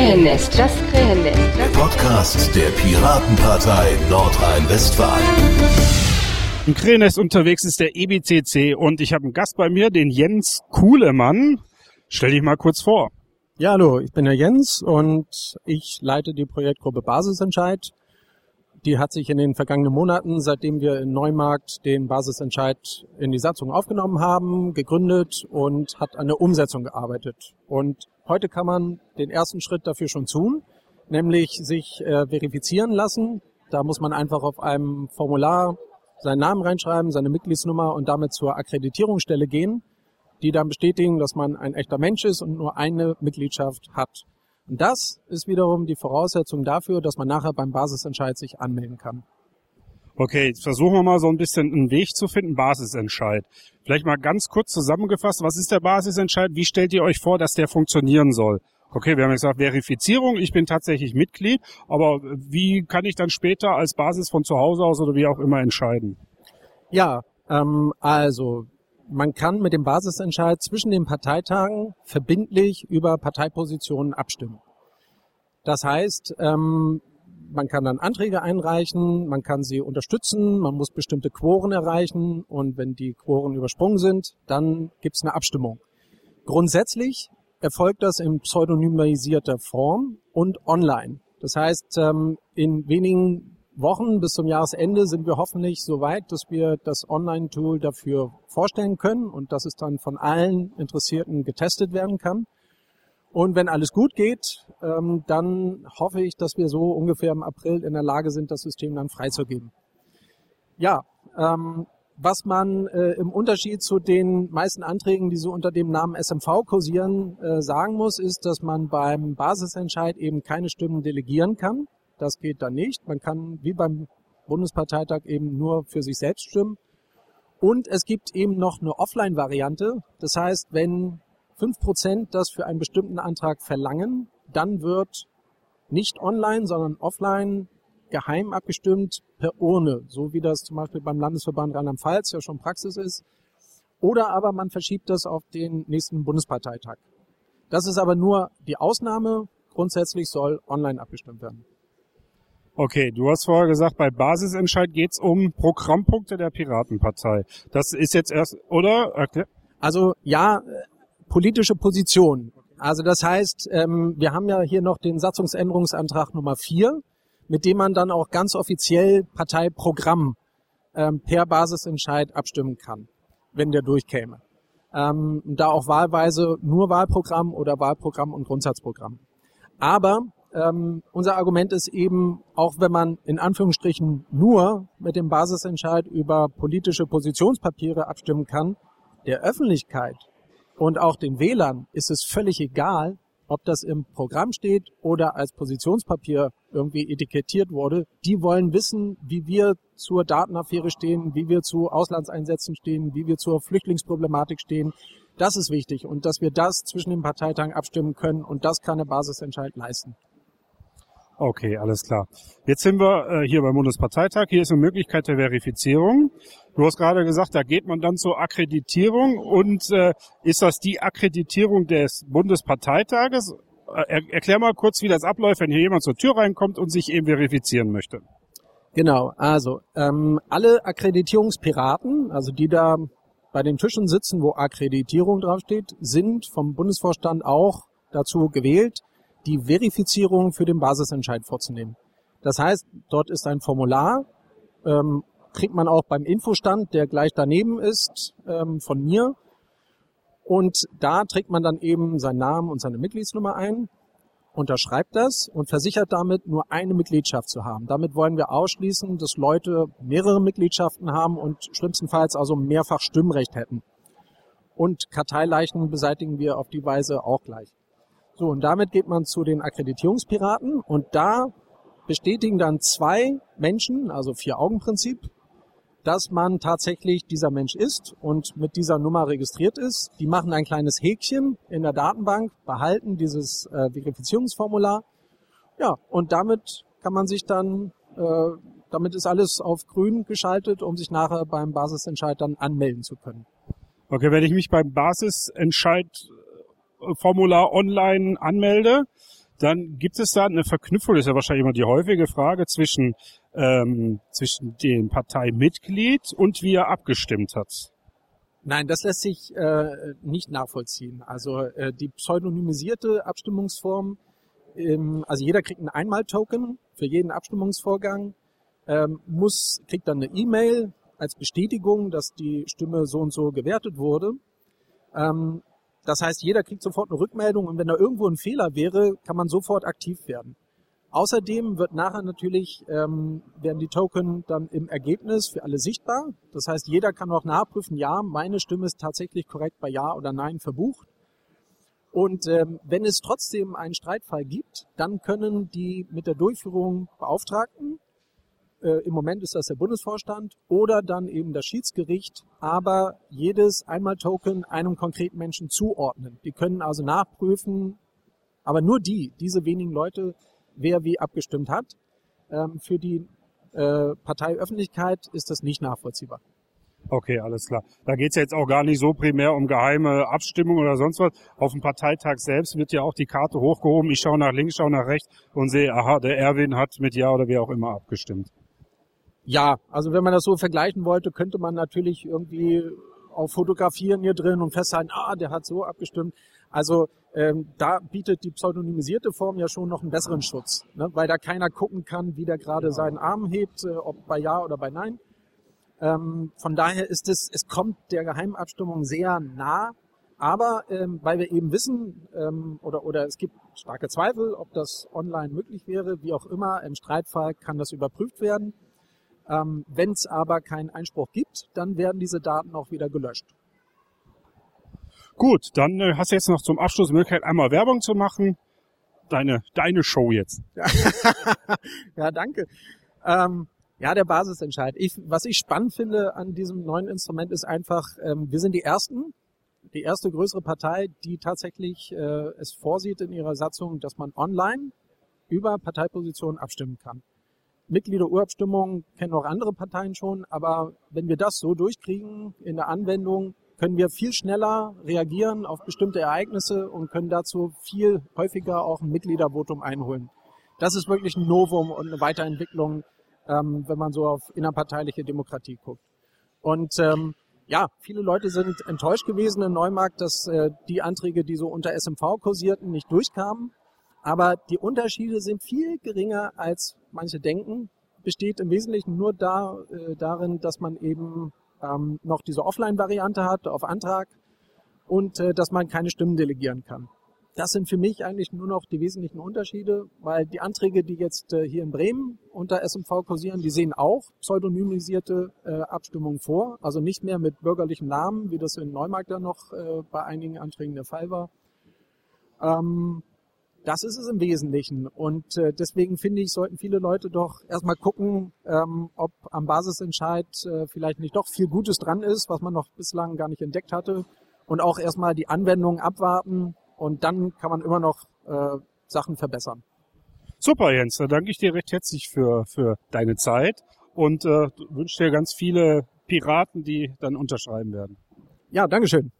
Krähennest, das Krähennest. Der Podcast der Piratenpartei Nordrhein-Westfalen. Im Krähennest unterwegs ist der EBCC und ich habe einen Gast bei mir, den Jens Kuhlemann. Stell dich mal kurz vor. Ja, hallo, ich bin der Jens und ich leite die Projektgruppe Basisentscheid. Die hat sich in den vergangenen Monaten, seitdem wir in Neumarkt den Basisentscheid in die Satzung aufgenommen haben, gegründet und hat an der Umsetzung gearbeitet. Und heute kann man den ersten Schritt dafür schon tun, nämlich sich verifizieren lassen. Da muss man einfach auf einem Formular seinen Namen reinschreiben, seine Mitgliedsnummer und damit zur Akkreditierungsstelle gehen, die dann bestätigen, dass man ein echter Mensch ist und nur eine Mitgliedschaft hat. Und das ist wiederum die Voraussetzung dafür, dass man nachher beim Basisentscheid sich anmelden kann. Okay, jetzt versuchen wir mal so ein bisschen einen Weg zu finden, Basisentscheid. Vielleicht mal ganz kurz zusammengefasst, was ist der Basisentscheid? Wie stellt ihr euch vor, dass der funktionieren soll? Okay, wir haben jetzt gesagt, Verifizierung, ich bin tatsächlich Mitglied, aber wie kann ich dann später als Basis von zu Hause aus oder wie auch immer entscheiden? Ja, also man kann mit dem Basisentscheid zwischen den Parteitagen verbindlich über Parteipositionen abstimmen. Das heißt, man kann dann Anträge einreichen, man kann sie unterstützen, man muss bestimmte Quoren erreichen und wenn die Quoren übersprungen sind, dann gibt's eine Abstimmung. Grundsätzlich erfolgt das in pseudonymisierter Form und online. Das heißt, in wenigen Wochen bis zum Jahresende sind wir hoffentlich so weit, dass wir das Online-Tool dafür vorstellen können und dass es dann von allen Interessierten getestet werden kann. Und wenn alles gut geht, dann hoffe ich, dass wir so ungefähr im April in der Lage sind, das System dann freizugeben. Ja, was man im Unterschied zu den meisten Anträgen, die so unter dem Namen SMV kursieren, sagen muss, ist, dass man beim Basisentscheid eben keine Stimmen delegieren kann. Das geht dann nicht. Man kann wie beim Bundesparteitag eben nur für sich selbst stimmen. Und es gibt eben noch eine Offline-Variante. Das heißt, wenn 5% das für einen bestimmten Antrag verlangen, dann wird nicht online, sondern offline geheim abgestimmt per Urne, so wie das zum Beispiel beim Landesverband Rheinland-Pfalz ja schon Praxis ist. Oder aber man verschiebt das auf den nächsten Bundesparteitag. Das ist aber nur die Ausnahme. Grundsätzlich soll online abgestimmt werden. Okay, du hast vorher gesagt, bei Basisentscheid geht es um Programmpunkte der Piratenpartei. Das ist jetzt erst, oder? Okay. Also ja, politische Position. Also das heißt, wir haben ja hier noch den Satzungsänderungsantrag Nummer 4, mit dem man dann auch ganz offiziell Parteiprogramm per Basisentscheid abstimmen kann, wenn der durchkäme. Da auch wahlweise nur Wahlprogramm oder Wahlprogramm und Grundsatzprogramm. Aber unser Argument ist eben, auch wenn man in Anführungsstrichen nur mit dem Basisentscheid über politische Positionspapiere abstimmen kann, der Öffentlichkeit und auch den Wählern ist es völlig egal, ob das im Programm steht oder als Positionspapier irgendwie etikettiert wurde. Die wollen wissen, wie wir zur Datenaffäre stehen, wie wir zu Auslandseinsätzen stehen, wie wir zur Flüchtlingsproblematik stehen. Das ist wichtig und dass wir das zwischen den Parteitagen abstimmen können und das kann der Basisentscheid leisten. Okay, alles klar. Jetzt sind wir hier beim Bundesparteitag. Hier ist eine Möglichkeit der Verifizierung. Du hast gerade gesagt, da geht man dann zur Akkreditierung. Und ist das die Akkreditierung des Bundesparteitages? Erklär mal kurz, wie das abläuft, wenn hier jemand zur Tür reinkommt und sich eben verifizieren möchte. Genau, also alle Akkreditierungspiraten, also die da bei den Tischen sitzen, wo Akkreditierung draufsteht, sind vom Bundesvorstand auch dazu gewählt, die Verifizierung für den Basisentscheid vorzunehmen. Das heißt, dort ist ein Formular, kriegt man auch beim Infostand, der gleich daneben ist, von mir. Und da trägt man dann eben seinen Namen und seine Mitgliedsnummer ein, unterschreibt das und versichert damit, nur eine Mitgliedschaft zu haben. Damit wollen wir ausschließen, dass Leute mehrere Mitgliedschaften haben und schlimmstenfalls also mehrfach Stimmrecht hätten. Und Karteileichen beseitigen wir auf die Weise auch gleich. So, und damit geht man zu den Akkreditierungspiraten und da bestätigen dann 2 Menschen, also 4-Augen-Prinzip, dass man tatsächlich dieser Mensch ist und mit dieser Nummer registriert ist. Die machen ein kleines Häkchen in der Datenbank, behalten dieses Verifizierungsformular. Ja, und damit kann man sich dann, damit ist alles auf grün geschaltet, um sich nachher beim Basisentscheid dann anmelden zu können. Okay, wenn ich mich beim Basisentscheid Formular online anmelde, dann gibt es da eine Verknüpfung, das ist ja wahrscheinlich immer die häufige Frage, zwischen dem Parteimitglied und wie er abgestimmt hat. Nein, das lässt sich nicht nachvollziehen. Also die pseudonymisierte Abstimmungsform, also jeder kriegt einen Einmal-Token für jeden Abstimmungsvorgang, kriegt dann eine E-Mail als Bestätigung, dass die Stimme so und so gewertet wurde. Das heißt, jeder kriegt sofort eine Rückmeldung und wenn da irgendwo ein Fehler wäre, kann man sofort aktiv werden. Außerdem wird nachher natürlich, werden die Token dann im Ergebnis für alle sichtbar. Das heißt, jeder kann auch nachprüfen, ja, meine Stimme ist tatsächlich korrekt bei Ja oder Nein verbucht. Und wenn es trotzdem einen Streitfall gibt, dann können die mit der Durchführung Beauftragten, im Moment ist das der Bundesvorstand, oder dann eben das Schiedsgericht, aber jedes Einmal-Token einem konkreten Menschen zuordnen. Die können also nachprüfen, aber nur diese wenigen Leute, wer wie abgestimmt hat. Für die Parteiöffentlichkeit ist das nicht nachvollziehbar. Okay, alles klar. Da geht es ja jetzt auch gar nicht so primär um geheime Abstimmung oder sonst was. Auf dem Parteitag selbst wird ja auch die Karte hochgehoben. Ich schaue nach links, schaue nach rechts und sehe, aha, der Erwin hat mit Ja oder wer auch immer abgestimmt. Ja, also wenn man das so vergleichen wollte, könnte man natürlich irgendwie auf Fotografieren hier drin und festhalten, der hat so abgestimmt. Also da bietet die pseudonymisierte Form ja schon noch einen besseren Schutz, ne? Weil da keiner gucken kann, wie der gerade seinen Arm hebt, ob bei Ja oder bei Nein. Von daher es kommt der Geheimabstimmung sehr nah, aber weil wir eben wissen, oder es gibt starke Zweifel, ob das online möglich wäre, wie auch immer, im Streitfall kann das überprüft werden. Wenn es aber keinen Einspruch gibt, dann werden diese Daten auch wieder gelöscht. Gut, dann hast du jetzt noch zum Abschluss die Möglichkeit, einmal Werbung zu machen. Deine Show jetzt. Ja, danke. Der Basisentscheid. Was ich spannend finde an diesem neuen Instrument ist einfach, wir sind die erste größere Partei, die tatsächlich es vorsieht in ihrer Satzung, dass man online über Parteipositionen abstimmen kann. Mitgliederurabstimmungen kennen auch andere Parteien schon, aber wenn wir das so durchkriegen in der Anwendung, können wir viel schneller reagieren auf bestimmte Ereignisse und können dazu viel häufiger auch ein Mitgliedervotum einholen. Das ist wirklich ein Novum und eine Weiterentwicklung, wenn man so auf innerparteiliche Demokratie guckt. Und viele Leute sind enttäuscht gewesen in Neumarkt, dass die Anträge, die so unter SMV kursierten, nicht durchkamen. Aber die Unterschiede sind viel geringer, als manche denken. Besteht im Wesentlichen nur darin, dass man eben noch diese Offline-Variante hat, auf Antrag, und dass man keine Stimmen delegieren kann. Das sind für mich eigentlich nur noch die wesentlichen Unterschiede, weil die Anträge, die jetzt hier in Bremen unter SMV kursieren, die sehen auch pseudonymisierte Abstimmungen vor, also nicht mehr mit bürgerlichen Namen, wie das in Neumarkt dann noch bei einigen Anträgen der Fall war. Das ist es im Wesentlichen und deswegen finde ich, sollten viele Leute doch erstmal gucken, ob am Basisentscheid vielleicht nicht doch viel Gutes dran ist, was man noch bislang gar nicht entdeckt hatte, und auch erstmal die Anwendung abwarten und dann kann man immer noch Sachen verbessern. Super, Jens, da danke ich dir recht herzlich für deine Zeit und wünsche dir ganz viele Piraten, die dann unterschreiben werden. Ja, Dankeschön.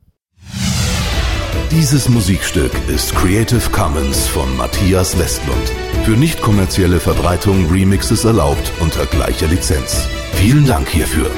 Dieses Musikstück ist Creative Commons von Matthias Westlund. Für nicht kommerzielle Verbreitung Remixes erlaubt unter gleicher Lizenz. Vielen Dank hierfür.